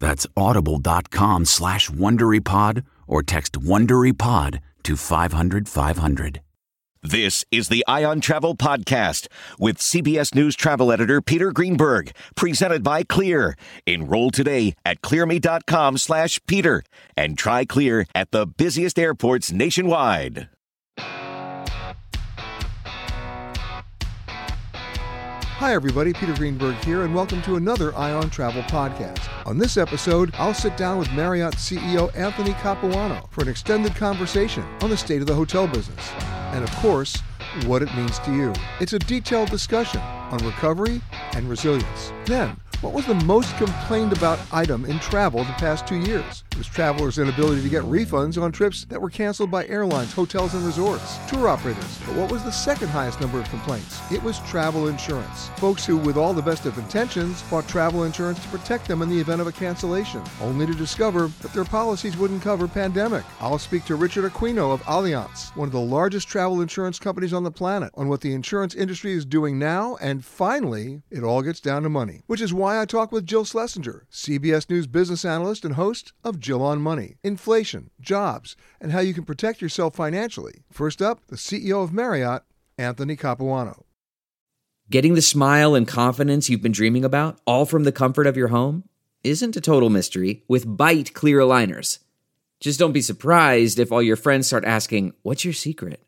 That's audible.com/WonderyPod or text WonderyPod to 500-500. This is the Eye on Travel Podcast with CBS News travel editor Peter Greenberg, presented by Clear. Enroll today at clearme.com/Peter and try Clear at the busiest airports nationwide. Hi, everybody. Peter Greenberg here, and welcome to another Eye on Travel podcast. On this episode, I'll sit down with Marriott CEO Anthony Capuano for an extended conversation on the state of the hotel business and, of course, what it means to you. It's a detailed discussion on recovery and resilience. Then, what was the most complained about item in travel the past 2 years? It was travelers' inability to get refunds on trips that were canceled by airlines, hotels, and resorts, tour operators. But what was the second highest number of complaints? It was travel insurance. Folks who, with all the best of intentions, bought travel insurance to protect them in the event of a cancellation, only to discover that their policies wouldn't cover pandemic. I'll speak to Richard Aquino of Allianz, one of the largest travel insurance companies on the planet, on what the insurance industry is doing now, and finally, it all gets down to money, which is why I talk with Jill Schlesinger, CBS News business analyst and host of Jill on Money, inflation, jobs, and how you can protect yourself financially. First up, the CEO of Marriott, Anthony Capuano. Getting the smile and confidence you've been dreaming about, all from the comfort of your home, isn't a total mystery with Byte Clear Aligners. Just don't be surprised if all your friends start asking, what's your secret?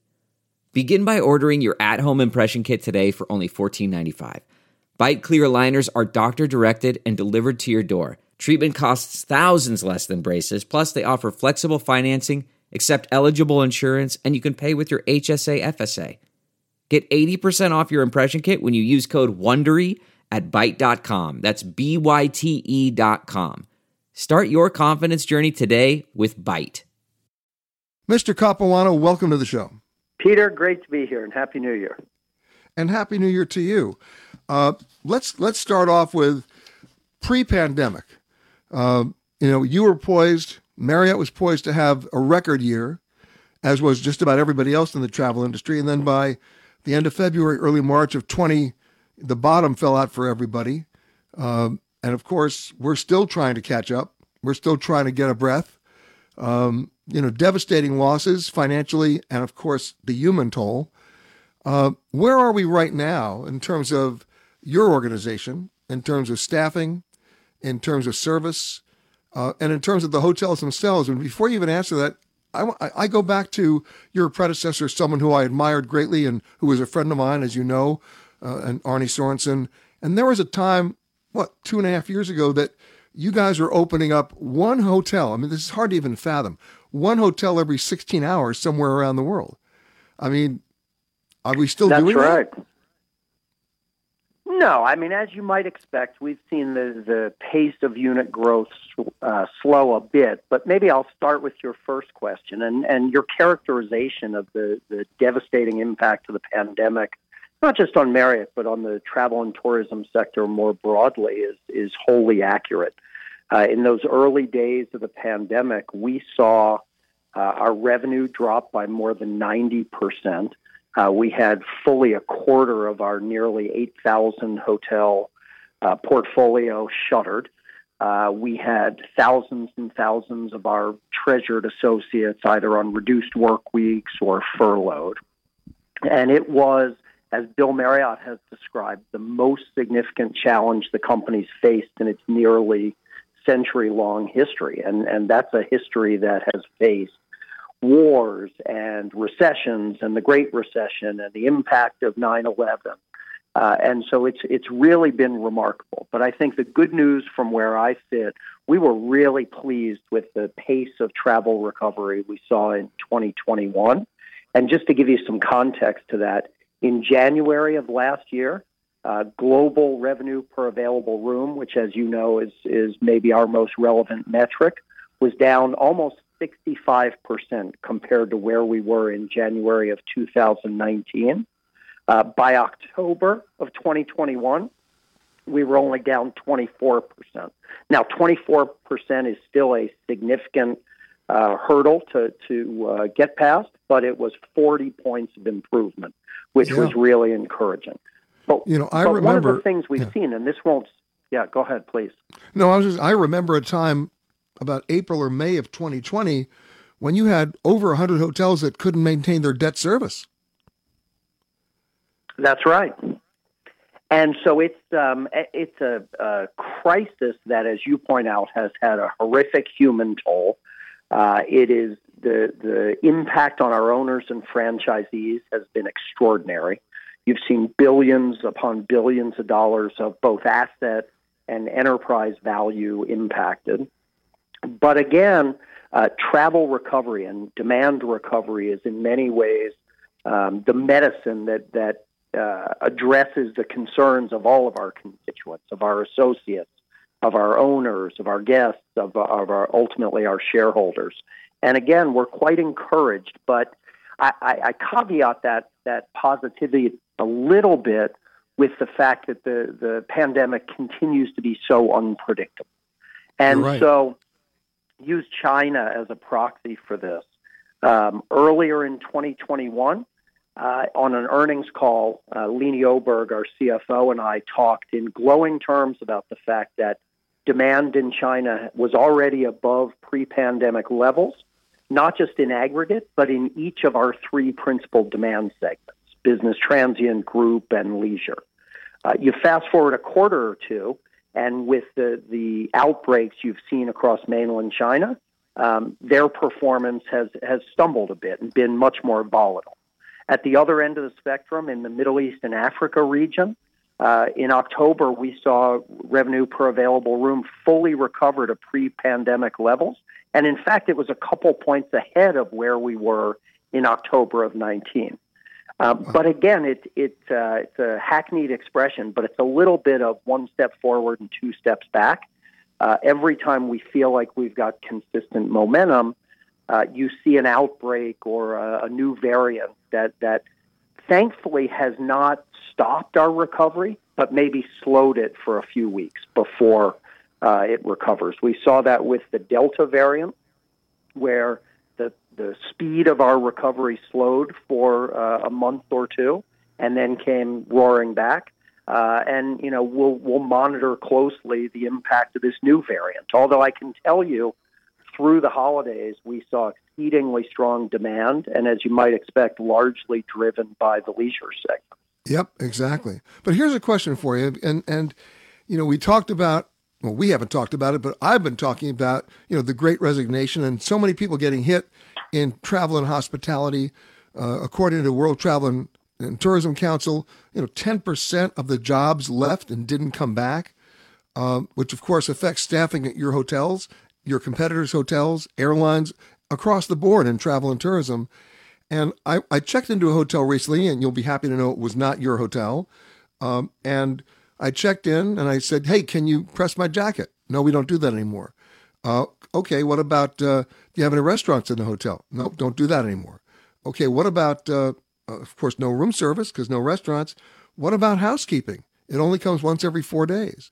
Begin by ordering your at-home impression kit today for only $14.95. Byte Clear Aligners are doctor-directed and delivered to your door. Treatment costs thousands less than braces, plus they offer flexible financing, accept eligible insurance, and you can pay with your HSA FSA. Get 80% off your impression kit when you use code WONDERY at Byte.com. That's BYTE.com. Start your confidence journey today with Byte. Mr. Capuano, welcome to the show. Peter, great to be here, and Happy New Year. And Happy New Year to you. Let's start off with pre-pandemic. You were poised, Marriott was poised to have a record year, as was just about everybody else in the travel industry. And then by the end of February, early March of 20, the bottom fell out for everybody. And of course, we're still trying to catch up. We're still trying to get a breath. Devastating losses financially, and of course, the human toll. Where are we right now in terms of your organization, in terms of staffing, in terms of service, and in terms of the hotels themselves? And before you even answer that, I go back to your predecessor, someone who I admired greatly and who was a friend of mine, as you know, and Arnie Sorensen. And there was a time, 2.5 years ago, that you guys were opening up one hotel. I mean, this is hard to even fathom. One hotel every 16 hours somewhere around the world. I mean, are we still doing that? That's right. No, I mean, as you might expect, we've seen the pace of unit growth slow a bit, but maybe I'll start with your first question and your characterization of the devastating impact of the pandemic, not just on Marriott, but on the travel and tourism sector more broadly is wholly accurate. In those early days of the pandemic, we saw our revenue drop by more than 90%. We had fully a quarter of our nearly 8,000 hotel portfolio shuttered. We had thousands and thousands of our treasured associates either on reduced work weeks or furloughed. And it was, as Bill Marriott has described, the most significant challenge the company's faced in its nearly century-long history. And that's a history that has faced wars and recessions and the Great Recession and the impact of 9/11. And so it's really been remarkable. But I think the good news from where I sit, we were really pleased with the pace of travel recovery we saw in 2021. And just to give you some context to that, in January of last year, global revenue per available room, which as you know is maybe our most relevant metric, was down almost 65% compared to where we were in January of 2019. By October of 2021, we were only down 24%. Now, 24% is still a significant hurdle to get past, but it was 40 points of improvement, which was really encouraging. But, I remember one of the things we've seen, and this won't... Yeah, go ahead, please. No, I remember a time about April or May of 2020, when you had over 100 hotels that couldn't maintain their debt service. That's right. And so it's a crisis that, as you point out, has had a horrific human toll. It is the impact on our owners and franchisees has been extraordinary. You've seen billions upon billions of dollars of both asset and enterprise value impacted. But again, travel recovery and demand recovery is in many ways the medicine that addresses the concerns of all of our constituents, of our associates, of our owners, of our guests, of our ultimately our shareholders. And again, we're quite encouraged, but I caveat that positivity a little bit with the fact that the pandemic continues to be so unpredictable. And right. So use China as a proxy for this. Earlier in 2021, on an earnings call, Lini Oberg, our CFO, and I talked in glowing terms about the fact that demand in China was already above pre-pandemic levels, not just in aggregate, but in each of our three principal demand segments, business transient, group, and leisure. You fast forward a quarter or two, and with the outbreaks you've seen across mainland China, their performance has stumbled a bit and been much more volatile. At the other end of the spectrum, in the Middle East and Africa region, in October, we saw revenue per available room fully recover to pre-pandemic levels. And in fact, it was a couple points ahead of where we were in October of 19. But again, it's a hackneyed expression, but it's a little bit of one step forward and two steps back. Every time we feel like we've got consistent momentum, you see an outbreak or a new variant that thankfully has not stopped our recovery, but maybe slowed it for a few weeks before it recovers. We saw that with the Delta variant, where the speed of our recovery slowed for a month or two and then came roaring back. And, we'll monitor closely the impact of this new variant. Although I can tell you through the holidays, we saw exceedingly strong demand and, as you might expect, largely driven by the leisure segment. Yep, exactly. But here's a question for you. And we talked about, well, we haven't talked about it, but I've been talking about, the Great Resignation and so many people getting hit in travel and hospitality. According to World Travel and Tourism Council, 10% of the jobs left and didn't come back, which of course affects staffing at your hotels, your competitors' hotels, airlines, across the board in travel and tourism. And I checked into a hotel recently, and you'll be happy to know it was not your hotel. And I checked in and I said, hey, can you press my jacket? No, we don't do that anymore. Okay, what about, do you have any restaurants in the hotel? No, don't do that anymore. Okay, what about, of course, no room service because no restaurants. What about housekeeping? It only comes once every 4 days.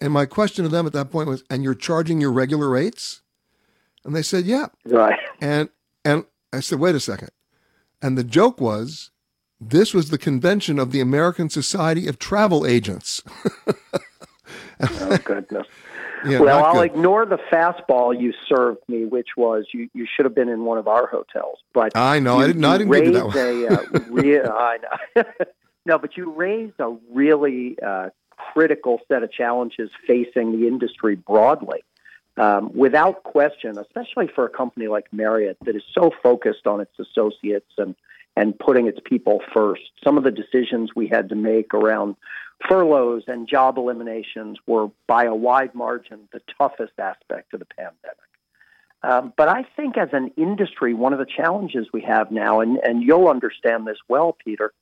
And my question to them at that point was, and you're charging your regular rates? And they said, yeah. Right. And I said, wait a second. And the joke was, this was the convention of the American Society of Travel Agents. Oh, goodness. Yeah, well, I'll ignore the fastball you served me, which was you should have been in one of our hotels. But I know. I didn't give you that one. No, but you raised a really critical set of challenges facing the industry broadly. Without question, especially for a company like Marriott that is so focused on its associates and putting its people first. Some of the decisions we had to make around furloughs and job eliminations were, by a wide margin, the toughest aspect of the pandemic. But I think as an industry, one of the challenges we have now, and you'll understand this well, Peter,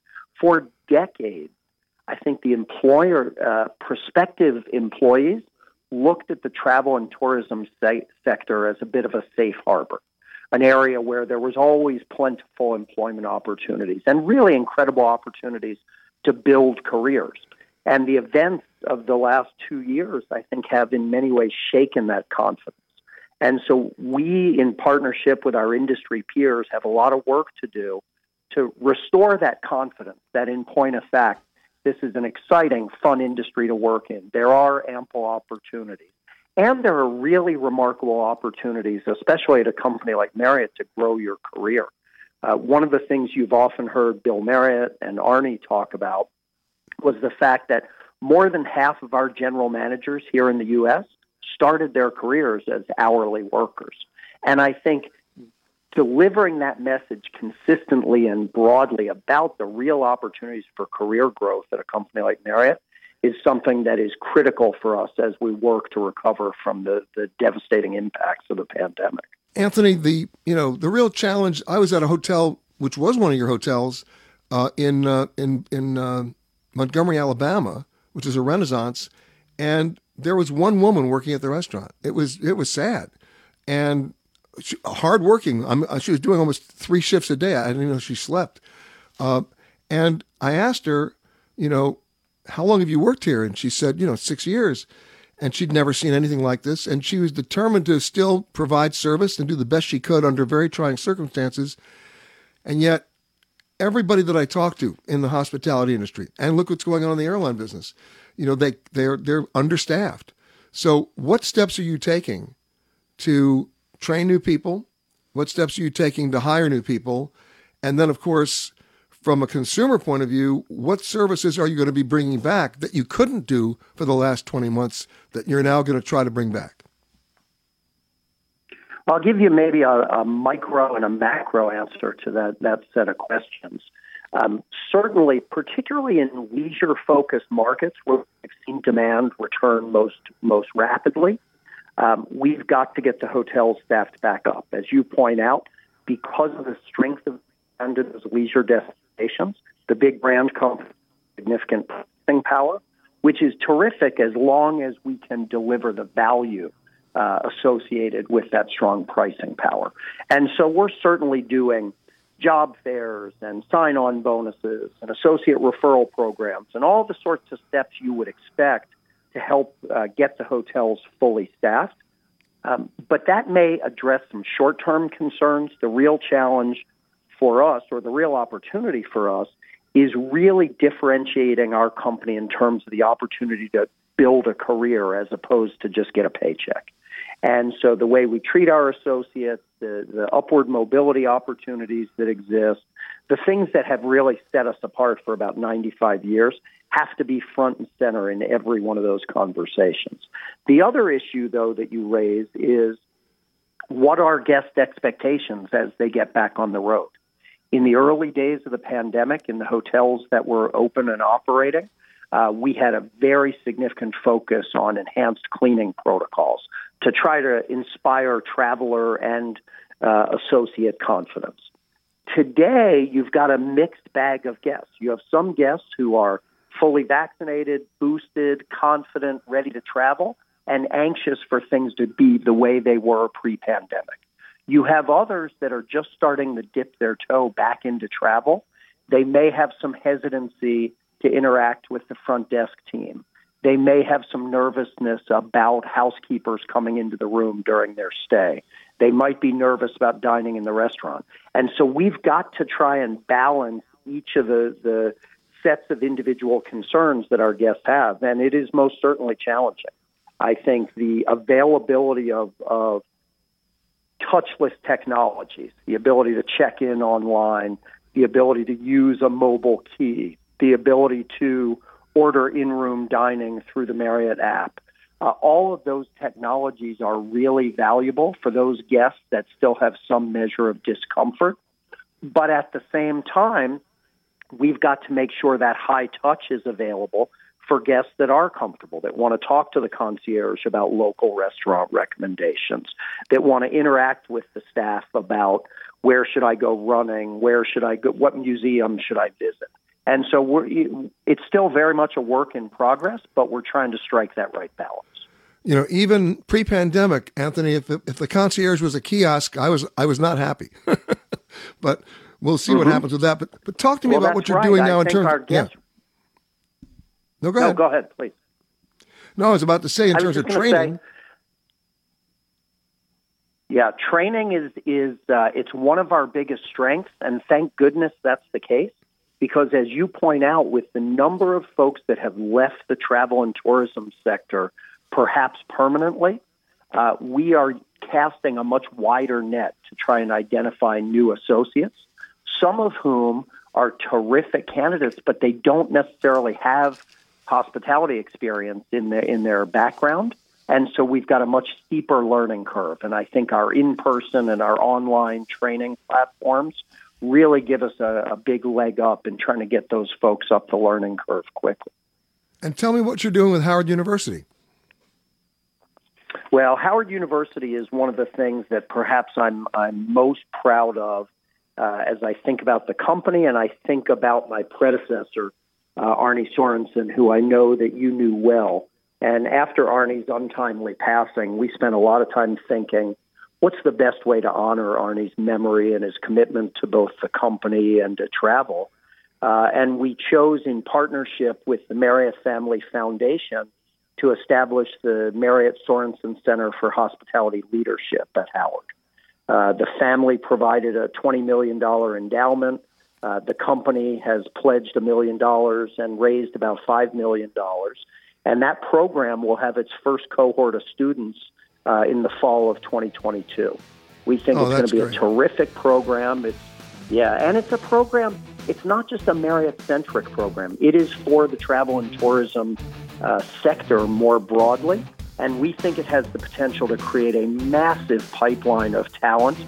for decades, I think the prospective employees looked at the travel and tourism sector as a bit of a safe harbor, an area where there was always plentiful employment opportunities and really incredible opportunities to build careers. And the events of the last 2 years, I think, have in many ways shaken that confidence. And so we, in partnership with our industry peers, have a lot of work to do to restore that confidence that, in point of fact, this is an exciting, fun industry to work in. There are ample opportunities. And there are really remarkable opportunities, especially at a company like Marriott, to grow your career. One of the things you've often heard Bill Marriott and Arnie talk about was the fact that more than half of our general managers here in the U.S. started their careers as hourly workers. And I think delivering that message consistently and broadly about the real opportunities for career growth at a company like Marriott is something that is critical for us as we work to recover from the devastating impacts of the pandemic. Anthony, the real challenge. I was at a hotel, which was one of your hotels, in Montgomery, Alabama, which is a Renaissance, and there was one woman working at the restaurant. It was sad, and hardworking. She was doing almost 3 shifts a day. I didn't even know she slept. And I asked her, how long have you worked here? And she said, 6 years. And she'd never seen anything like this. And she was determined to still provide service and do the best she could under very trying circumstances. And yet everybody that I talked to in the hospitality industry, and look what's going on in the airline business, they're understaffed. So what steps are you taking to train new people? What steps are you taking to hire new people? And then, of course, from a consumer point of view, what services are you going to be bringing back that you couldn't do for the last 20 months that you're now going to try to bring back? I'll give you maybe a micro and a macro answer to that set of questions. Certainly, particularly in leisure-focused markets where we've seen demand return most rapidly, we've got to get the hotels staffed back up. As you point out, because of the strength of those leisure destinations, the big brand companies have significant pricing power, which is terrific as long as we can deliver the value associated with that strong pricing power. And so we're certainly doing job fairs and sign-on bonuses and associate referral programs and all the sorts of steps you would expect to help get the hotels fully staffed. But that may address some short-term concerns. The real challenge for us, or the real opportunity for us, is really differentiating our company in terms of the opportunity to build a career as opposed to just get a paycheck. And so the way we treat our associates, the upward mobility opportunities that exist, the things that have really set us apart for about 95 years have to be front and center in every one of those conversations. The other issue, though, that you raise is what are guest expectations as they get back on the road? In the early days of the pandemic, in the hotels that were open and operating, we had a very significant focus on enhanced cleaning protocols to try to inspire traveler and associate confidence. Today, you've got a mixed bag of guests. You have some guests who are fully vaccinated, boosted, confident, ready to travel, and anxious for things to be the way they were pre-pandemic. You have others that are just starting to dip their toe back into travel. They may have some hesitancy to interact with the front desk team. They may have some nervousness about housekeepers coming into the room during their stay. They might be nervous about dining in the restaurant. And so we've got to try and balance each of the sets of individual concerns that our guests have. And it is most certainly challenging. I think the availability of touchless technologies, the ability to check in online, the ability to use a mobile key, the ability to order in-room dining through the Marriott app. All of those technologies are really valuable for those guests that still have some measure of discomfort. But at the same time, we've got to make sure that high touch is available for guests that are comfortable, that want to talk to the concierge about local restaurant recommendations, that want to interact with the staff about where should I go running, where should I go, what museum should I visit. And so it's still very much a work in progress, but we're trying to strike that right balance. You know, even pre-pandemic, Anthony, if the concierge was a kiosk, I was not happy. But we'll see what happens with that. But talk to me about what you're doing now in terms of... Yeah. No, go ahead. No, go ahead, please. No, I was about to say in terms of training. Training is it's one of our biggest strengths, and thank goodness that's the case, because as you point out, with the number of folks that have left the travel and tourism sector, perhaps permanently, we are casting a much wider net to try and identify new associates, some of whom are terrific candidates, but they don't necessarily have hospitality experience in their background. And so we've got a much steeper learning curve. And I think our in-person and our online training platforms really give us a big leg up in trying to get those folks up the learning curve quickly. And tell me what you're doing with Howard University. Well, Howard University is one of the things that perhaps I'm most proud of as I think about the company, and I think about my predecessor, Arnie Sorensen, who I know that you knew well. And after Arnie's untimely passing, we spent a lot of time thinking, what's the best way to honor Arnie's memory and his commitment to both the company and to travel? And we chose, in partnership with the Marriott Family Foundation, to establish the Marriott Sorensen Center for Hospitality Leadership at Howard. The family provided a $20 million endowment. The company has pledged $1 million and raised about $5 million. And that program will have its first cohort of students in the fall of 2022. We think it's going to be great. A terrific program. And it's a program, it's not just a Marriott-centric program. It is for the travel and tourism sector more broadly. And we think it has the potential to create a massive pipeline of talent.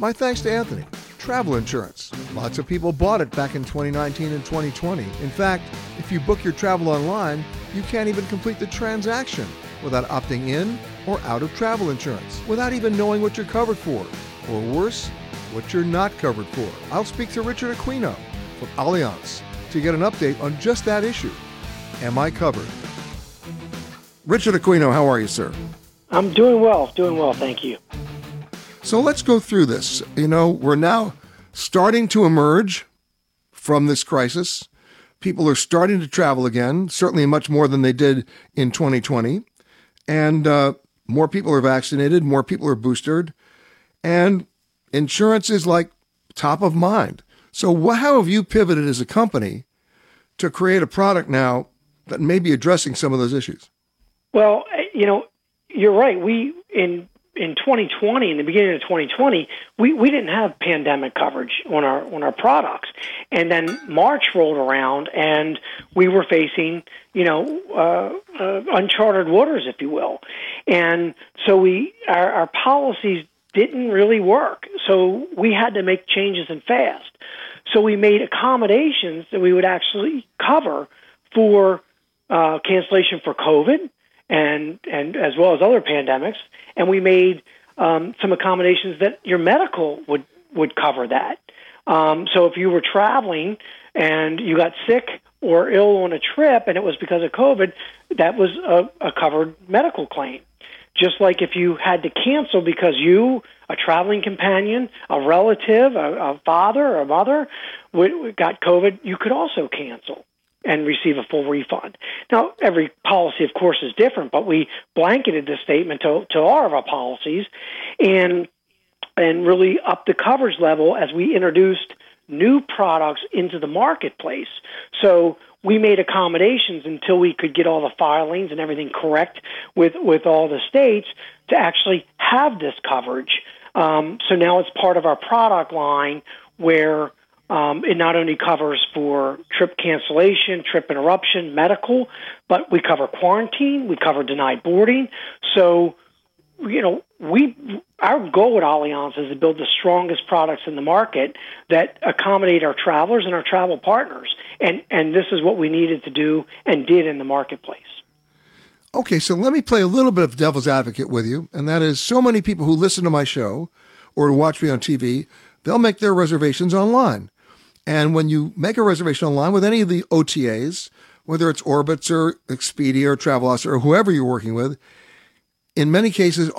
My thanks to Anthony. Travel insurance. Lots of people bought it back in 2019 and 2020. In fact, if you book your travel online, you can't even complete the transaction without opting in or out of travel insurance, without even knowing what you're covered for, or worse, what you're not covered for. I'll speak to Richard Aquino from Allianz to get an update on just that issue. Am I covered? Richard Aquino, how are you, sir? I'm doing well, thank you. So let's go through this. You know, we're now starting to emerge from this crisis. People are starting to travel again, certainly much more than they did in 2020. And more people are vaccinated, more people are boosted. And insurance is like top of mind. So how have you pivoted as a company to create a product now that may be addressing some of those issues? Well, you know, you're right. We, in 2020, in the beginning of 2020, we didn't have pandemic coverage on our products. And then March rolled around and we were facing, you know, uncharted waters, if you will. And so our policies didn't really work. So we had to make changes, and fast. So we made accommodations that we would actually cover for cancellation for COVID, and as well as other pandemics, and we made some accommodations that your medical would cover that. So if you were traveling and you got sick or ill on a trip and it was because of COVID, that was a covered medical claim. Just like if you had to cancel because you, a traveling companion, a relative, a father or a mother, got COVID, you could also cancel and receive a full refund. Now, every policy, of course, is different, but we blanketed this statement to all of our policies and really upped the coverage level as we introduced new products into the marketplace. So we made accommodations until we could get all the filings and everything correct with all the states to actually have this coverage. So now it's part of our product line where it not only covers for trip cancellation, trip interruption, medical, but we cover quarantine, we cover denied boarding. So, you know, our goal at Allianz is to build the strongest products in the market that accommodate our travelers and our travel partners. And this is what we needed to do and did in the marketplace. Okay, so let me play a little bit of devil's advocate with you, and that is so many people who listen to my show or watch me on TV, they'll make their reservations online. And when you make a reservation online with any of the OTAs, whether it's Orbitz or Expedia or Travelocity or whoever you're working with, in many cases,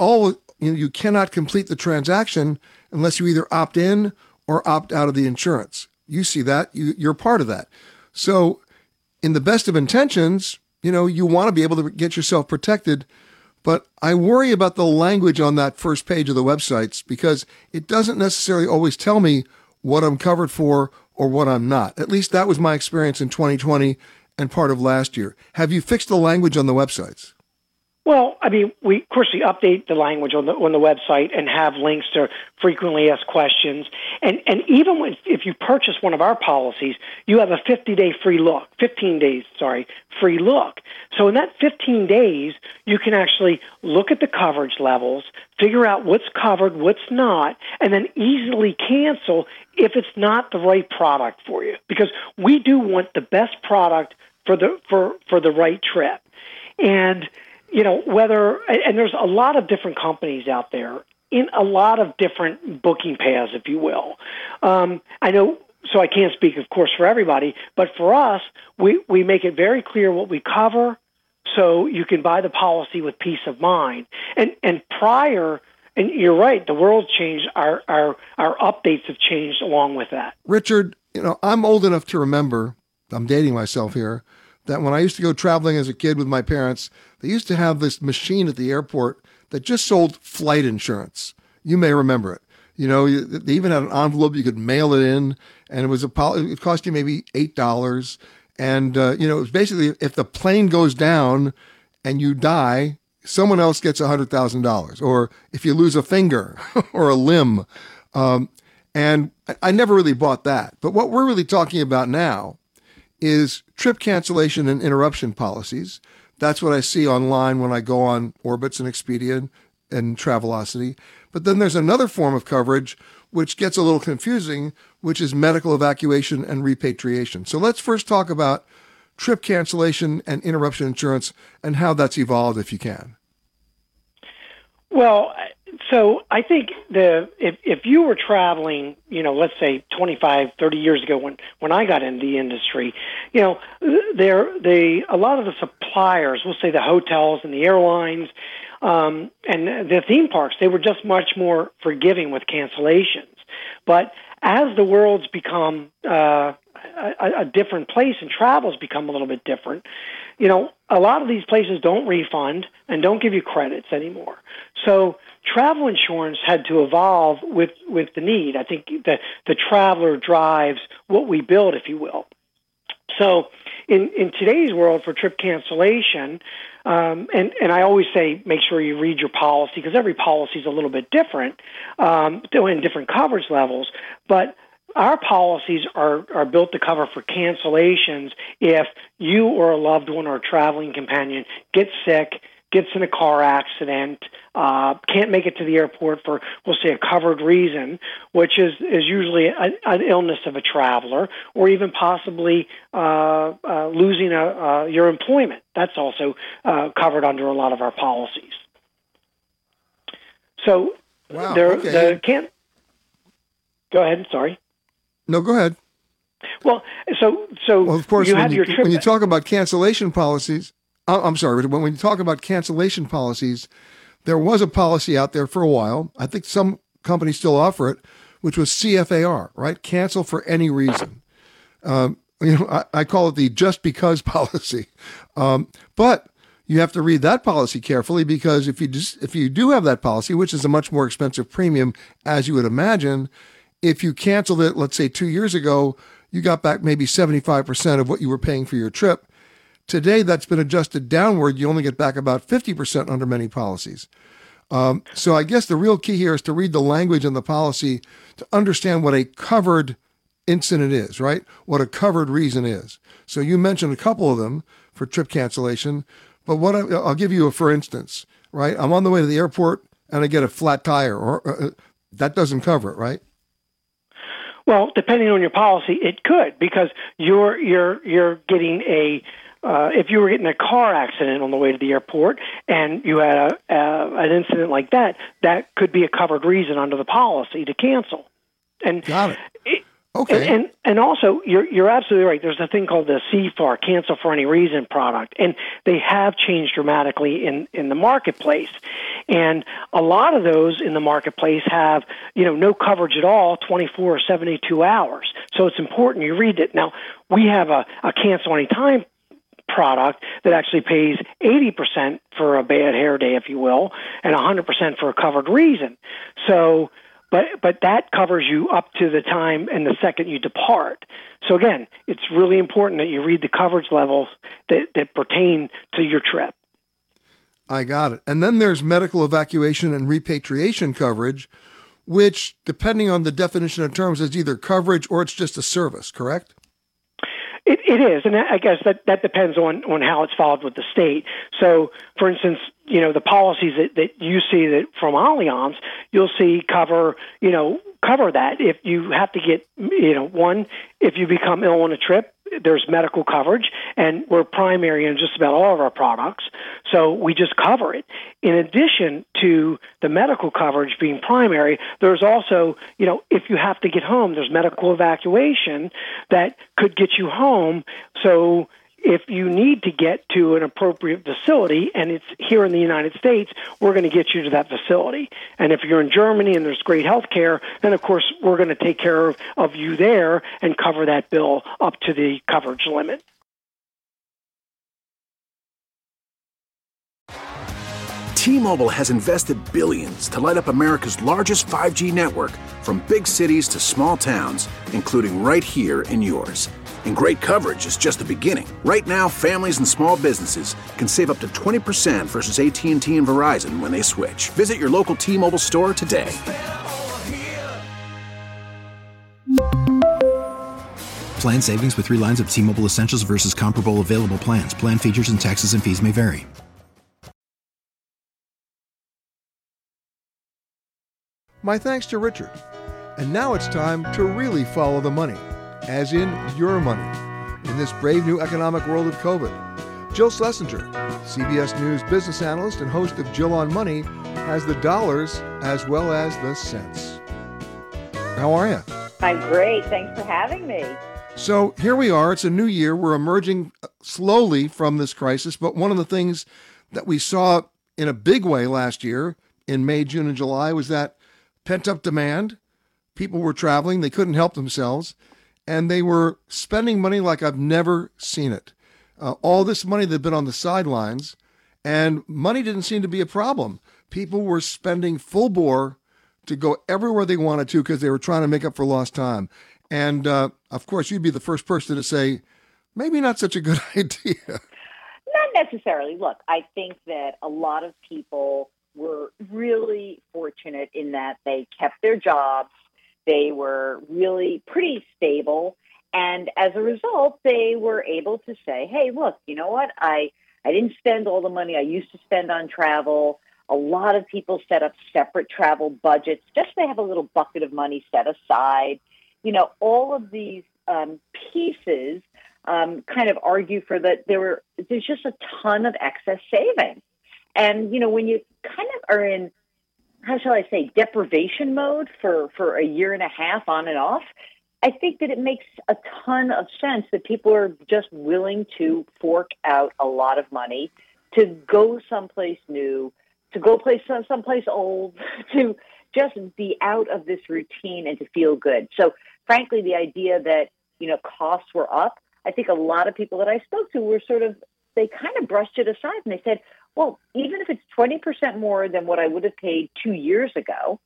you cannot complete the transaction unless you either opt in or opt out of the insurance. You see that. You're part of that. So in the best of intentions, you want to be able to get yourself protected. But I worry about the language on that first page of the websites because it doesn't necessarily always tell me what I'm covered for or what I'm not. At least that was my experience in 2020 and part of last year. Have you fixed the language on the websites? Well, I mean, we update the language on the website and have links to frequently asked questions. And even if you purchase one of our policies, you have a 15 days free look. So in that 15 days, you can actually look at the coverage levels, figure out what's covered, what's not, and then easily cancel if it's not the right product for you. Because we do want the best product for the right trip. And there's a lot of different companies out there in a lot of different booking paths, if you will. I know, so I can't speak, of course, for everybody, but for us, we make it very clear what we cover so you can buy the policy with peace of mind. And you're right, the world's changed, our updates have changed along with that. Richard, I'm old enough to remember, I'm dating myself here, that when I used to go traveling as a kid with my parents, they used to have this machine at the airport that just sold flight insurance. You may remember it. They even had an envelope you could mail it in, and it cost you maybe $8. And it was basically if the plane goes down and you die, someone else gets $100,000, or if you lose a finger or a limb. And I never really bought that. But what we're really talking about now is trip cancellation and interruption policies. That's what I see online when I go on Orbitz and Expedia and Travelocity. But then there's another form of coverage which gets a little confusing, which is medical evacuation and repatriation. So let's first talk about trip cancellation and interruption insurance and how that's evolved, if you can. Well, so I think if you were traveling, let's say 25, 30 years ago when I got into the industry, a lot of the suppliers, we'll say the hotels and the airlines and the theme parks, they were just much more forgiving with cancellations. But as the world's become a different place and travel's become a little bit different, a lot of these places don't refund and don't give you credits anymore. So travel insurance had to evolve with the need. I think the traveler drives what we build, if you will. So in today's world for trip cancellation, and I always say make sure you read your policy because every policy is a little bit different in different coverage levels. But our policies are built to cover for cancellations if you or a loved one or a traveling companion gets sick, gets in a car accident, can't make it to the airport for, we'll say, a covered reason, which is usually an illness of a traveler, or even possibly losing your employment. That's also covered under a lot of our policies. So, wow, okay. Go ahead, sorry. No, go ahead. Well, so of course, when you talk about cancellation policies, I'm sorry, but when you talk about cancellation policies, there was a policy out there for a while. I think some companies still offer it, which was CFAR, right? Cancel for any reason. I call it the just because policy. But you have to read that policy carefully, because if you do have that policy, which is a much more expensive premium, as you would imagine, if you canceled it, let's say 2 years ago, you got back maybe 75% of what you were paying for your trip. Today, that's been adjusted downward. You only get back about 50% under many policies. So I guess the real key here is to read the language in the policy to understand what a covered incident is, right? What a covered reason is. So you mentioned a couple of them for trip cancellation, but what I'll give you a for instance, right? I'm on the way to the airport and I get a flat tire, or that doesn't cover it, right? Well, depending on your policy, it could, because you're getting a if you were getting a car accident on the way to the airport and you had an incident like that, that could be a covered reason under the policy to cancel. And got it. Okay. And also, you're absolutely right. There's a thing called the CFAR, Cancel for Any Reason product, and they have changed dramatically in the marketplace. And a lot of those in the marketplace have, no coverage at all, 24 or 72 hours. So it's important you read it. Now, we have a cancel anytime product that actually pays 80% for a bad hair day, if you will, and 100% for a covered reason. So... But that covers you up to the time and the second you depart. So again, it's really important that you read the coverage levels that pertain to your trip. I got it. And then there's medical evacuation and repatriation coverage, which, depending on the definition of terms, is either coverage or it's just a service, correct? It is, and I guess that depends on how it's followed with the state. So, for instance, the policies that you see that from Allianz, you'll see cover that. If you have to get, if you become ill on a trip, there's medical coverage, and we're primary in just about all of our products, so we just cover it. In addition to the medical coverage being primary, there's also, if you have to get home, there's medical evacuation that could get you home. So if you need to get to an appropriate facility, and it's here in the United States, we're going to get you to that facility. And if you're in Germany and there's great health care, then, of course, we're going to take care of you there and cover that bill up to the coverage limit. T-Mobile has invested billions to light up America's largest 5G network, from big cities to small towns, including right here in yours. And great coverage is just the beginning. Right now, families and small businesses can save up to 20% versus AT&T and Verizon when they switch. Visit your local T-Mobile store today. Plan savings with 3 lines of T-Mobile Essentials versus comparable available plans. Plan features and taxes and fees may vary. My thanks to Richard. And now it's time to really follow the money, as in your money, in this brave new economic world of COVID. Jill Schlesinger, CBS News business analyst and host of Jill on Money, has the dollars as well as the cents. How are you? I'm great. Thanks for having me. So here we are. It's a new year. We're emerging slowly from this crisis, but one of the things that we saw in a big way last year in May, June, and July was that pent-up demand. People were traveling. They couldn't help themselves. And they were spending money like I've never seen it. All this money that had been on the sidelines, and money didn't seem to be a problem. People were spending full bore to go everywhere they wanted to because they were trying to make up for lost time. And, of course, you'd be the first person to say, maybe not such a good idea. Not necessarily. Look, I think that a lot of people were really fortunate in that they kept their jobs. They were really pretty stable, and as a result, they were able to say, hey, look, you know what? I didn't spend all the money I used to spend on travel. A lot of people set up separate travel budgets, just they have a little bucket of money set aside. All of these pieces kind of argue for that there's just a ton of excess savings. And, when you kind of are in, how shall I say, deprivation mode for a year and a half on and off, I think that it makes a ton of sense that people are just willing to fork out a lot of money to go someplace new, to go someplace old, to just be out of this routine and to feel good. So, frankly, the idea that, you know, costs were up, I think a lot of people that I spoke to were sort of, they kind of brushed it aside and they said, well, even if it's 20% more than what I would have paid 2 years ago,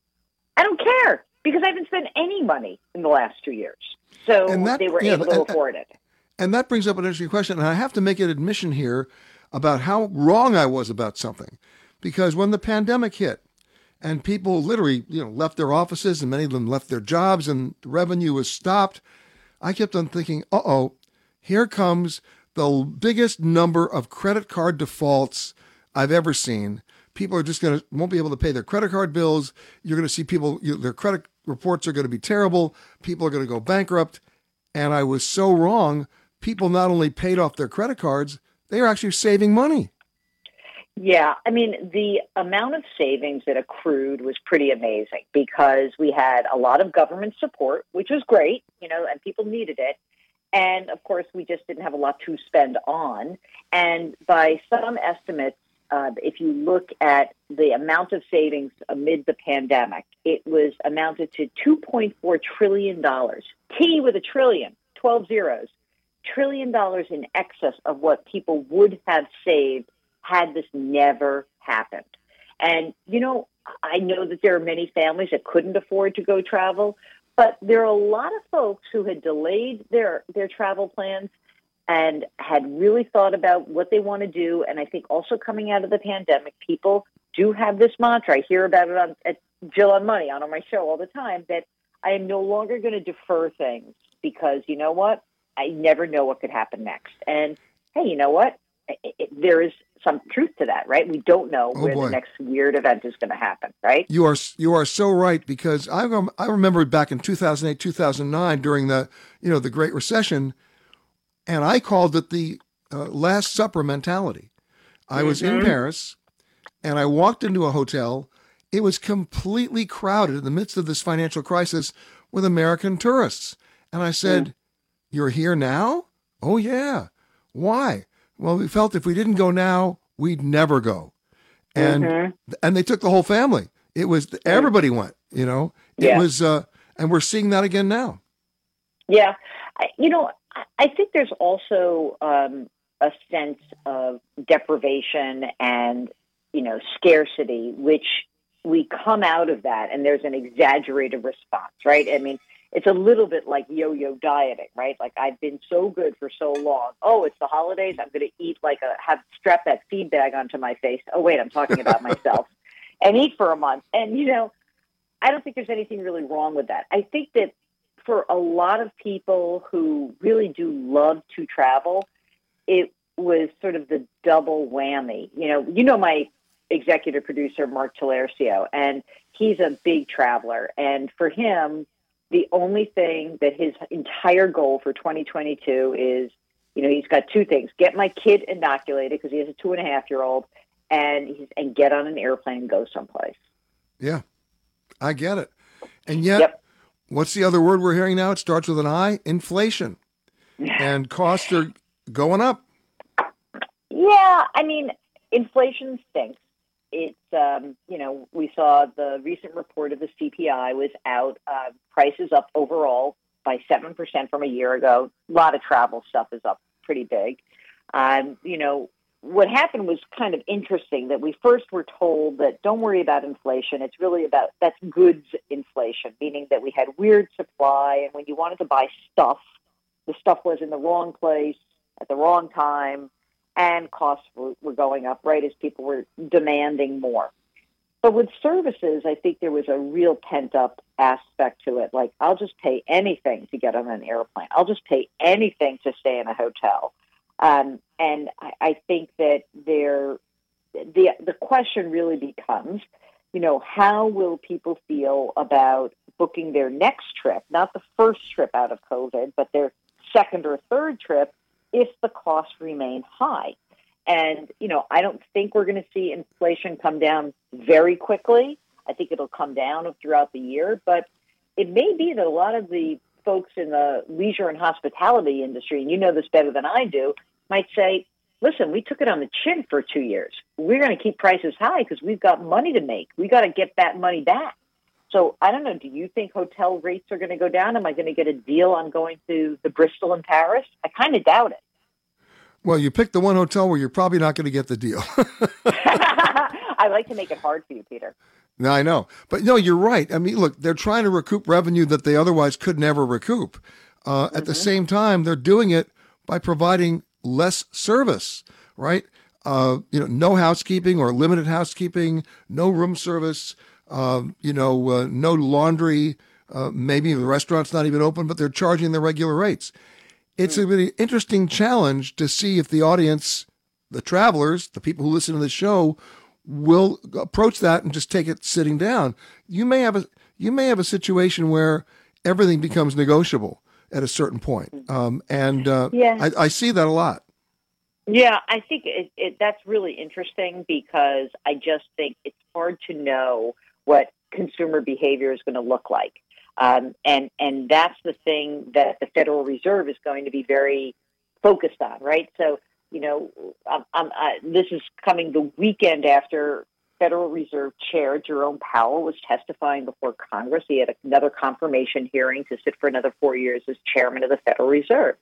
I don't care because I haven't spent any money in the last 2 years. So they were able to afford it. And that brings up an interesting question. And I have to make an admission here about how wrong I was about something. Because when the pandemic hit and people literally, you know, left their offices and many of them left their jobs and revenue was stopped, I kept on thinking, uh-oh, here comes the biggest number of credit card defaults I've ever seen. People are just won't be able to pay their credit card bills. You're going to see people, their credit reports are going to be terrible. People are going to go bankrupt. And I was so wrong. People not only paid off their credit cards, they are actually saving money. Yeah. I mean, the amount of savings that accrued was pretty amazing because we had a lot of government support, which was great, you know, and people needed it. And of course, we just didn't have a lot to spend on. And by some estimates, if you look at the amount of savings amid the pandemic, it was amounted to $2.4 trillion, T with a trillion, 12 zeros, $1 trillion in excess of what people would have saved had this never happened. And, you know, I know that there are many families that couldn't afford to go travel, but there are a lot of folks who had delayed their travel plans and had really thought about what they want to do. And I think also coming out of the pandemic, people do have this mantra. I hear about it at Jill on Money, on my show all the time, that I am no longer going to defer things because, you know what, I never know what could happen next. And, hey, you know what, there is some truth to that, right? We don't know the next weird event is going to happen, right? You are so right, because I remember back in 2008, 2009 during the Great Recession, and I called it the Last Supper mentality. I was in Paris, and I walked into a hotel. It was completely crowded in the midst of this financial crisis with American tourists. And I said, You're here now? Oh, yeah. Why? Well, we felt if we didn't go now, we'd never go. And they took the whole family. It was, everybody went, you know. It was, and we're seeing that again now. Yeah. I think there's also a sense of deprivation and, you know, scarcity, which we come out of that and there's an exaggerated response, right? I mean, it's a little bit like yo-yo dieting, right? Like I've been so good for so long. Oh, it's the holidays. I'm going to eat strap that feed bag onto my face. Oh, wait, I'm talking about myself and eat for a month. And, you know, I don't think there's anything really wrong with that. I think that for a lot of people who really do love to travel, it was sort of the double whammy. You know my executive producer, Mark Talercio, and he's a big traveler. And for him, the only thing that his entire goal for 2022 is, you know, he's got two things: get my kid inoculated because he has a 2.5-year-old, and get on an airplane and go someplace. Yeah, I get it. And yet... Yep. What's the other word we're hearing now? It starts with an I, inflation. And costs are going up. Yeah, I mean, inflation stinks. It's, you know, we saw the recent report of the CPI was out. Prices up overall by 7% from a year ago. A lot of travel stuff is up pretty big. You know, what happened was kind of interesting that we first were told that don't worry about inflation. It's really about that's goods inflation, meaning that we had weird supply. And when you wanted to buy stuff, the stuff was in the wrong place at the wrong time and costs were going up right as people were demanding more. But with services, I think there was a real pent up aspect to it. Like, I'll just pay anything to get on an airplane. I'll just pay anything to stay in a hotel. And I think that the question really becomes, you know, how will people feel about booking their next trip, not the first trip out of COVID, but their second or third trip if the costs remain high? And, you know, I don't think we're going to see inflation come down very quickly. I think it'll come down throughout the year, but it may be that a lot of the folks in the leisure and hospitality industry, and you know this better than I do, might say, listen, we took it on the chin for 2 years. We're going to keep prices high because we've got money to make. We got to get that money back. So I don't know, do you think hotel rates are going to go down? Am I going to get a deal on going to the Bristol and Paris? I kind of doubt it. Well, you picked the one hotel where you're probably not going to get the deal. I like to make it hard for you, Peter. No, I know. But no, you're right. I mean, look, they're trying to recoup revenue that they otherwise could never recoup. At the same time, they're doing it by providing less service, right? No housekeeping or limited housekeeping, no room service, no laundry. Maybe the restaurant's not even open, but they're charging the regular rates. It's a really interesting challenge to see if the audience, the travelers, the people who listen to the show, will approach that and just take it sitting down. You may have a situation where everything becomes negotiable at a certain point. I see that a lot. Yeah, I think that's really interesting because I just think it's hard to know what consumer behavior is going to look like. And that's the thing that the Federal Reserve is going to be very focused on, right? So, this is coming the weekend after Federal Reserve Chair Jerome Powell was testifying before Congress. He had another confirmation hearing to sit for another 4 years as chairman of the Federal Reserve.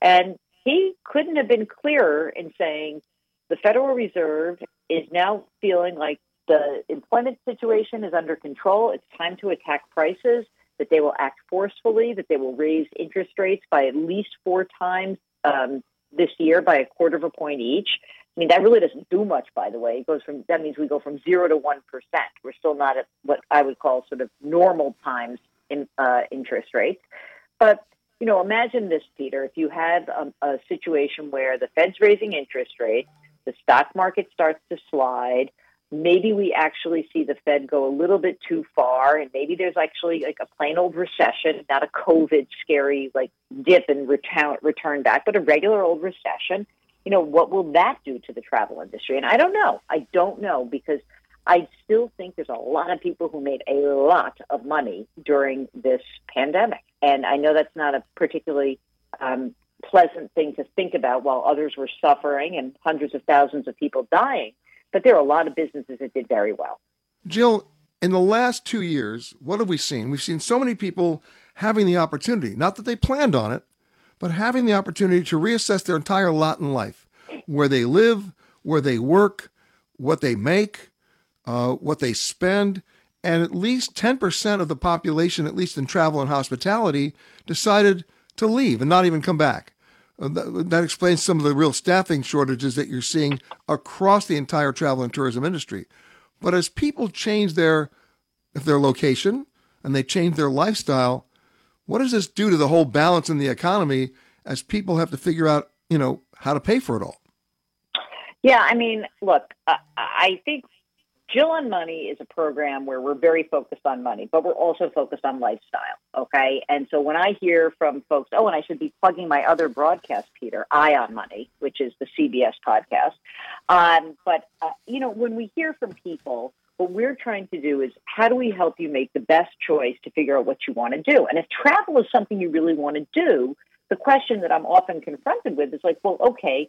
And he couldn't have been clearer in saying the Federal Reserve is now feeling like the employment situation is under control. It's time to attack prices, that they will act forcefully, that they will raise interest rates by at least 4 times this year by 1/4 of a point each. I mean, that really doesn't do much, by the way. That means we go from 0 to 1%. We're still not at what I would call sort of normal times in interest rates. But, imagine this, Peter, if you had a situation where the Fed's raising interest rates, the stock market starts to slide, maybe we actually see the Fed go a little bit too far, and maybe there's actually like a plain old recession, not a COVID scary like dip and return back, but a regular old recession. What will that do to the travel industry? And I don't know. I don't know because I still think there's a lot of people who made a lot of money during this pandemic. And I know that's not a particularly pleasant thing to think about while others were suffering and hundreds of thousands of people dying. But there are a lot of businesses that did very well. Jill, in the last 2 years, what have we seen? We've seen so many people having the opportunity, not that they planned on it, but having the opportunity to reassess their entire lot in life, where they live, where they work, what they make, what they spend. And at least 10% of the population, at least in travel and hospitality, decided to leave and not even come back. That explains some of the real staffing shortages that you're seeing across the entire travel and tourism industry. But as people change their location and they change their lifestyle, what does this do to the whole balance in the economy as people have to figure out, how to pay for it all? Yeah, I mean, look, I think Jill on Money is a program where we're very focused on money, but we're also focused on lifestyle, okay? And so when I hear from folks, and I should be plugging my other broadcast, Peter, Eye on Money, which is the CBS podcast. When we hear from people, what we're trying to do is how do we help you make the best choice to figure out what you want to do? And if travel is something you really want to do, the question that I'm often confronted with is like, well, okay,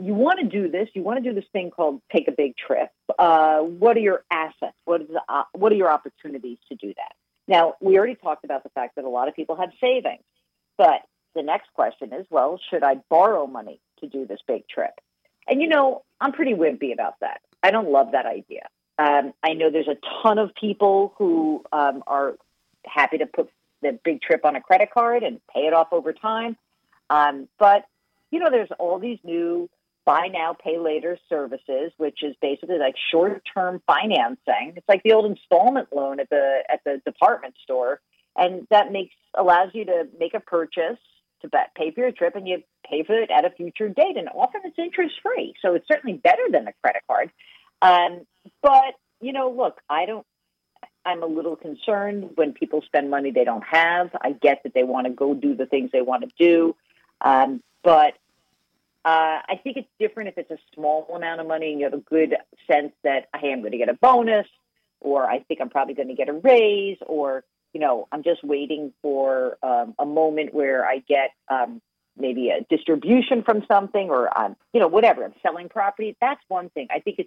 you want to do this. You want to do this thing called take a big trip. What are your assets? What are your opportunities to do that? Now, we already talked about the fact that a lot of people have savings. But the next question is, well, should I borrow money to do this big trip? And, I'm pretty wimpy about that. I don't love that idea. I know there's a ton of people who are happy to put the big trip on a credit card and pay it off over time. But there's all these new buy now, pay later services, which is basically like short-term financing. It's like the old installment loan at the department store, and that allows you to make a purchase to pay for your trip, and you pay for it at a future date. And often it's interest-free, so it's certainly better than a credit card. I'm a little concerned when people spend money they don't have. I get that they want to go do the things they want to do, but I think it's different if it's a small amount of money and you have a good sense that, hey, I'm going to get a bonus, or I think I'm probably going to get a raise, or, you know, I'm just waiting for a moment where I get maybe a distribution from something, or you know, whatever, I'm selling property. That's one thing. I think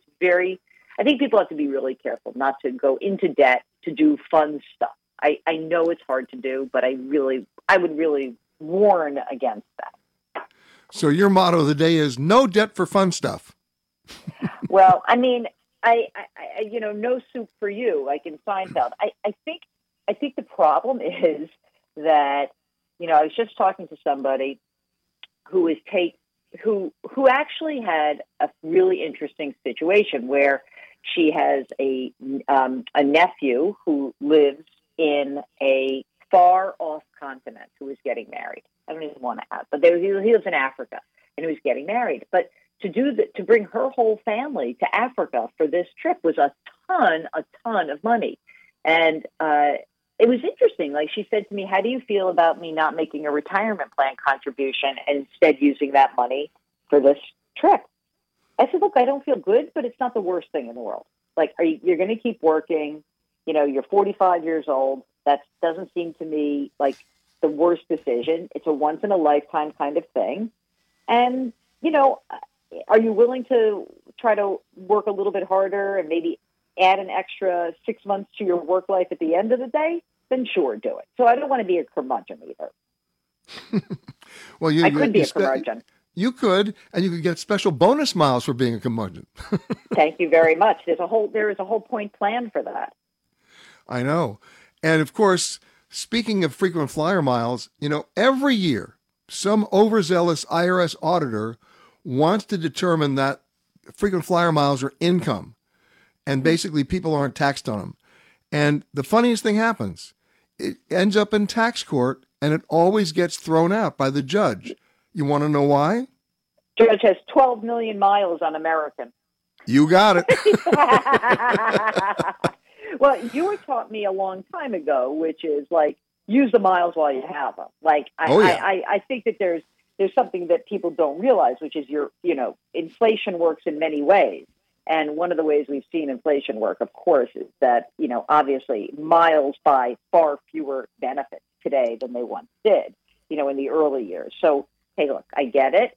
people have to be really careful not to go into debt to do fun stuff. I know it's hard to do, but I would really warn against that. So your motto of the day is no debt for fun stuff. Well, I mean, I you know, no soup for you, like in Seinfeld. I think the problem is that, you know, I was just talking to somebody who actually had a really interesting situation where she has a nephew who lives in a far off continent who is getting married. I don't even want to add, but he lives in Africa and he was getting married. But to bring her whole family to Africa for this trip was a ton of money. And it was interesting. Like, she said to me, how do you feel about me not making a retirement plan contribution and instead using that money for this trip? I said, look, I don't feel good, but it's not the worst thing in the world. Like, you're going to keep working. You know, you're 45 years old. That doesn't seem to me like the worst decision. It's a once in a lifetime kind of thing. And, you know, are you willing to try to work a little bit harder and maybe add an extra 6 months to your work life at the end of the day? Then sure, do it. So I don't want to be a curmudgeon either. Well, I could be a curmudgeon. You could, and you could get special bonus miles for being a curmudgeon. Thank you very much. There is a whole point plan for that. I know. And of course, speaking of frequent flyer miles, you know, every year, some overzealous IRS auditor wants to determine that frequent flyer miles are income. And basically, people aren't taxed on them. And the funniest thing happens. It ends up in tax court, and it always gets thrown out by the judge. You want to know why? Judge has 12 million miles on American. You got it. Well, you were taught me a long time ago, which is, like, use the miles while you have them. Like, I think that there's something that people don't realize, which is you know, inflation works in many ways. And one of the ways we've seen inflation work, of course, is that, you know, obviously miles buy far fewer benefits today than they once did, you know, in the early years. So, hey, look, I get it.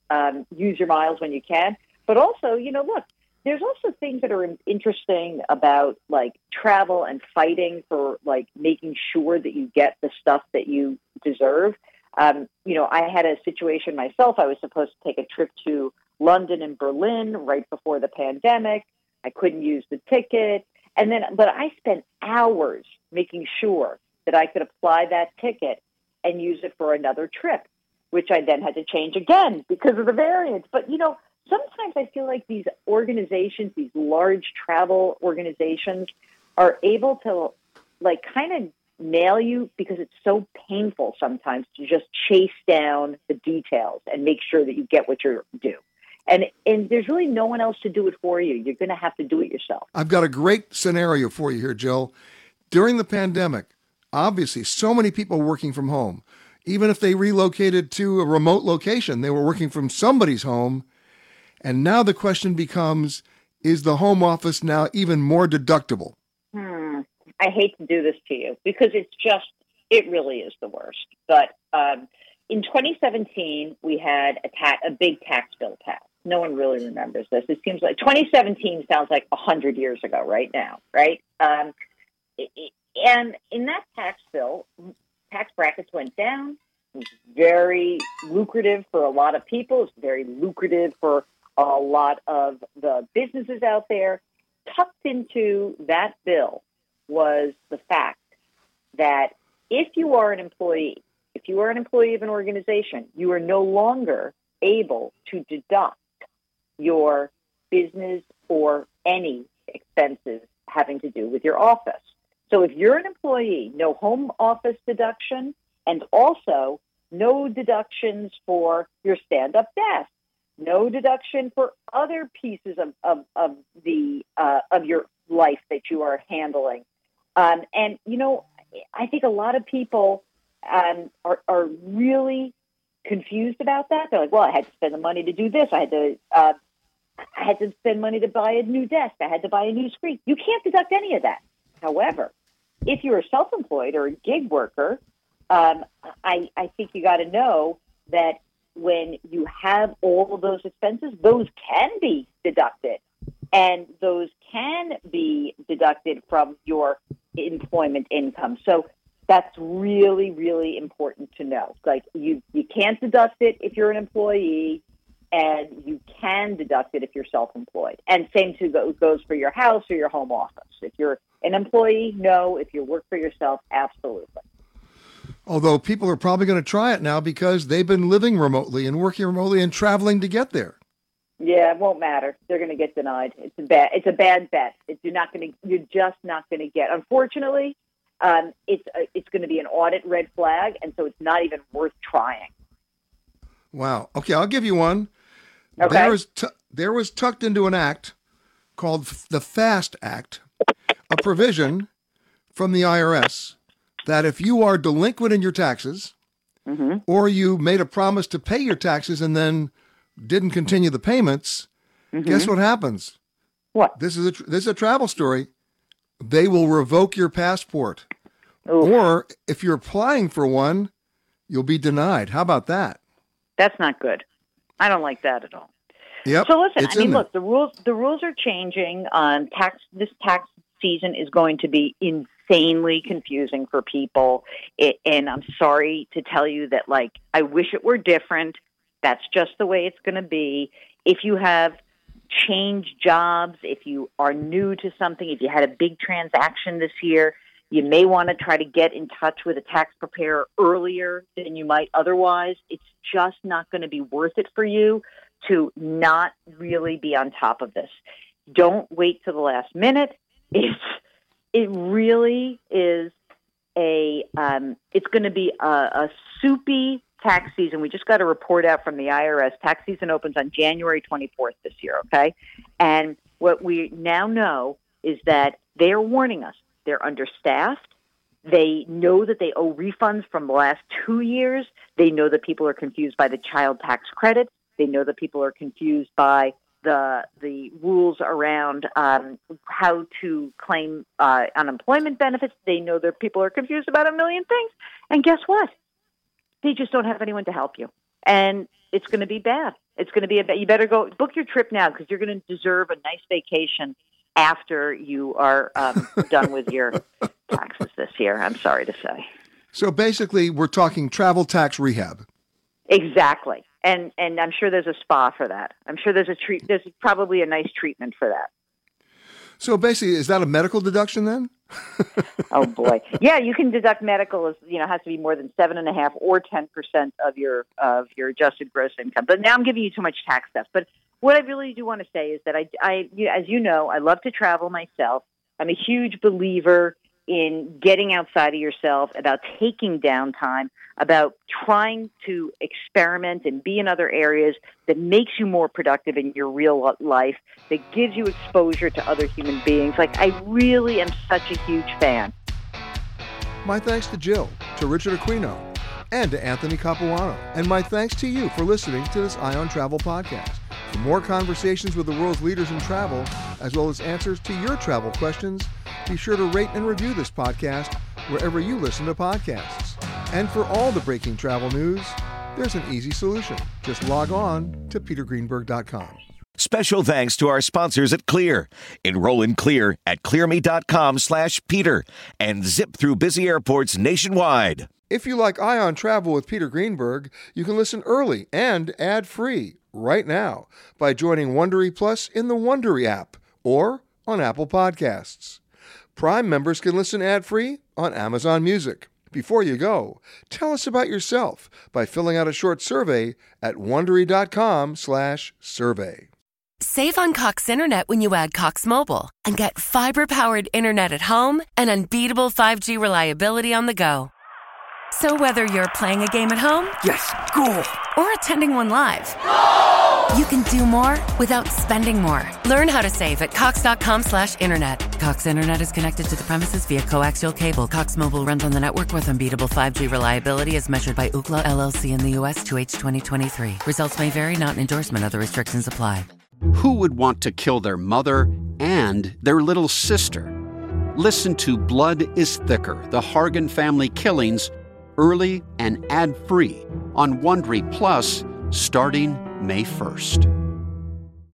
Use your miles when you can. But also, you know, look, there's also things that are interesting about, like, travel and fighting for, like, making sure that you get the stuff that you deserve. You know, I had a situation myself. I was supposed to take a trip to London and Berlin right before the pandemic. I couldn't use the ticket. But I spent hours making sure that I could apply that ticket and use it for another trip, which I then had to change again because of the variants. But, you know, sometimes I feel like these organizations, these large travel organizations, are able to, like, kind of nail you because it's so painful sometimes to just chase down the details and make sure that you get what you're due. And there's really no one else to do it for you. You're going to have to do it yourself. I've got a great scenario for you here, Jill. During the pandemic, obviously, so many people working from home. Even if they relocated to a remote location, they were working from somebody's home. And now the question becomes, is the home office now even more deductible? I hate to do this to you because it really is the worst. But in 2017, we had a big tax bill passed. No one really remembers this. It seems like 2017 sounds like 100 years ago right now, right? And in that tax bill, tax brackets went down. It was very lucrative for a lot of people. It's very lucrative for a lot of the businesses out there. Tucked into that bill was the fact that if you are an employee of an organization, you are no longer able to deduct your business or any expenses having to do with your office. So if you're an employee, no home office deduction, and also no deductions for your stand-up desk, no deduction for other pieces of your life that you are handling. And, you know, I think a lot of people are really confused about that. They're like, well, I had to spend the money to do this. I had to spend money to buy a new desk. I had to buy a new screen. You can't deduct any of that. However, If you're a self-employed or a gig worker, I think you got to know that when you have all of those expenses, those can be deducted. And those can be deducted from your employment income. So that's really, really important to know. Like you can't deduct it if you're an employee, and you can deduct it if you're self-employed. And same goes for your house or your home office. If you're an employee, no. If you work for yourself, absolutely. Although people are probably going to try it now because they've been living remotely and working remotely and traveling to get there. Yeah, it won't matter. They're going to get denied. It's a bad bet. You're just not going to get. Unfortunately, it's going to be an audit red flag, and so it's not even worth trying. Wow. Okay, I'll give you one. Okay. There was tucked into an act called the FAST Act, a provision from the IRS that if you are delinquent in your taxes, mm-hmm. or you made a promise to pay your taxes and then didn't continue the payments, mm-hmm. guess what happens? What? This is a travel story. They will revoke your passport. Ooh. Or if you're applying for one, you'll be denied. How about that? That's not good. I don't like that at all. Yep. So listen, look, the rules are changing. This tax season is going to be insanely confusing for people. And I'm sorry to tell you that, like, I wish it were different. That's just the way it's going to be. If you have changed jobs, if you are new to something, if you had a big transaction this year, you may want to try to get in touch with a tax preparer earlier than you might otherwise. It's just not going to be worth it for you to not really be on top of this. Don't wait till the last minute. It really is it's going to be a soupy tax season. We just got a report out from the IRS. Tax season opens on January 24th this year, okay? And what we now know is that they are warning us. They're understaffed. They know that they owe refunds from the last 2 years. They know that people are confused by the child tax credit. They know that people are confused by the rules around how to claim unemployment benefits. They know that people are confused about a million things. And guess what? They just don't have anyone to help you. And it's going to be bad. It's going to be you better go book your trip now because you're going to deserve a nice vacation after you are done with your taxes this year. I'm sorry to say. So basically, we're talking travel tax rehab. Exactly. And I'm sure there's a spa for that. I'm sure there's probably a nice treatment for that. So basically, is that a medical deduction then? Oh, boy. Yeah, you can deduct medical as, you know, has to be more than 7.5% or 10% of your adjusted gross income. But now I'm giving you too much tax stuff. But what I really do want to say is that as you know, I love to travel myself. I'm a huge believer in getting outside of yourself, about taking downtime, about trying to experiment and be in other areas that makes you more productive in your real life, that gives you exposure to other human beings. Like, I really am such a huge fan. My thanks to Jill, to Richard Aquino, and to Anthony Capuano. And my thanks to you for listening to this Eye on Travel podcast. For more conversations with the world's leaders in travel, as well as answers to your travel questions, be sure to rate and review this podcast wherever you listen to podcasts. And for all the breaking travel news, there's an easy solution. Just log on to petergreenberg.com. Special thanks to our sponsors at Clear. Enroll in Clear at clearme.com/Peter and zip through busy airports nationwide. If you like Eye on Travel with Peter Greenberg, you can listen early and ad-free right now by joining Wondery Plus in the Wondery app or on Apple Podcasts. Prime members can listen ad-free on Amazon Music. Before you go, tell us about yourself by filling out a short survey at Wondery.com/survey. Save on Cox Internet when you add Cox Mobile and get fiber-powered internet at home and unbeatable 5G reliability on the go. So whether you're playing a game at home, yes, cool, or attending one live, no! You can do more without spending more. Learn how to save at cox.com/internet. Cox Internet is connected to the premises via coaxial cable. Cox Mobile runs on the network with unbeatable 5G reliability as measured by Ookla LLC in the U.S. 2H 2023. Results may vary, not an endorsement. Other restrictions apply. Who would want to kill their mother and their little sister? Listen to Blood is Thicker, The Hargan Family Killings, early and ad-free on Wondery Plus starting May 1st.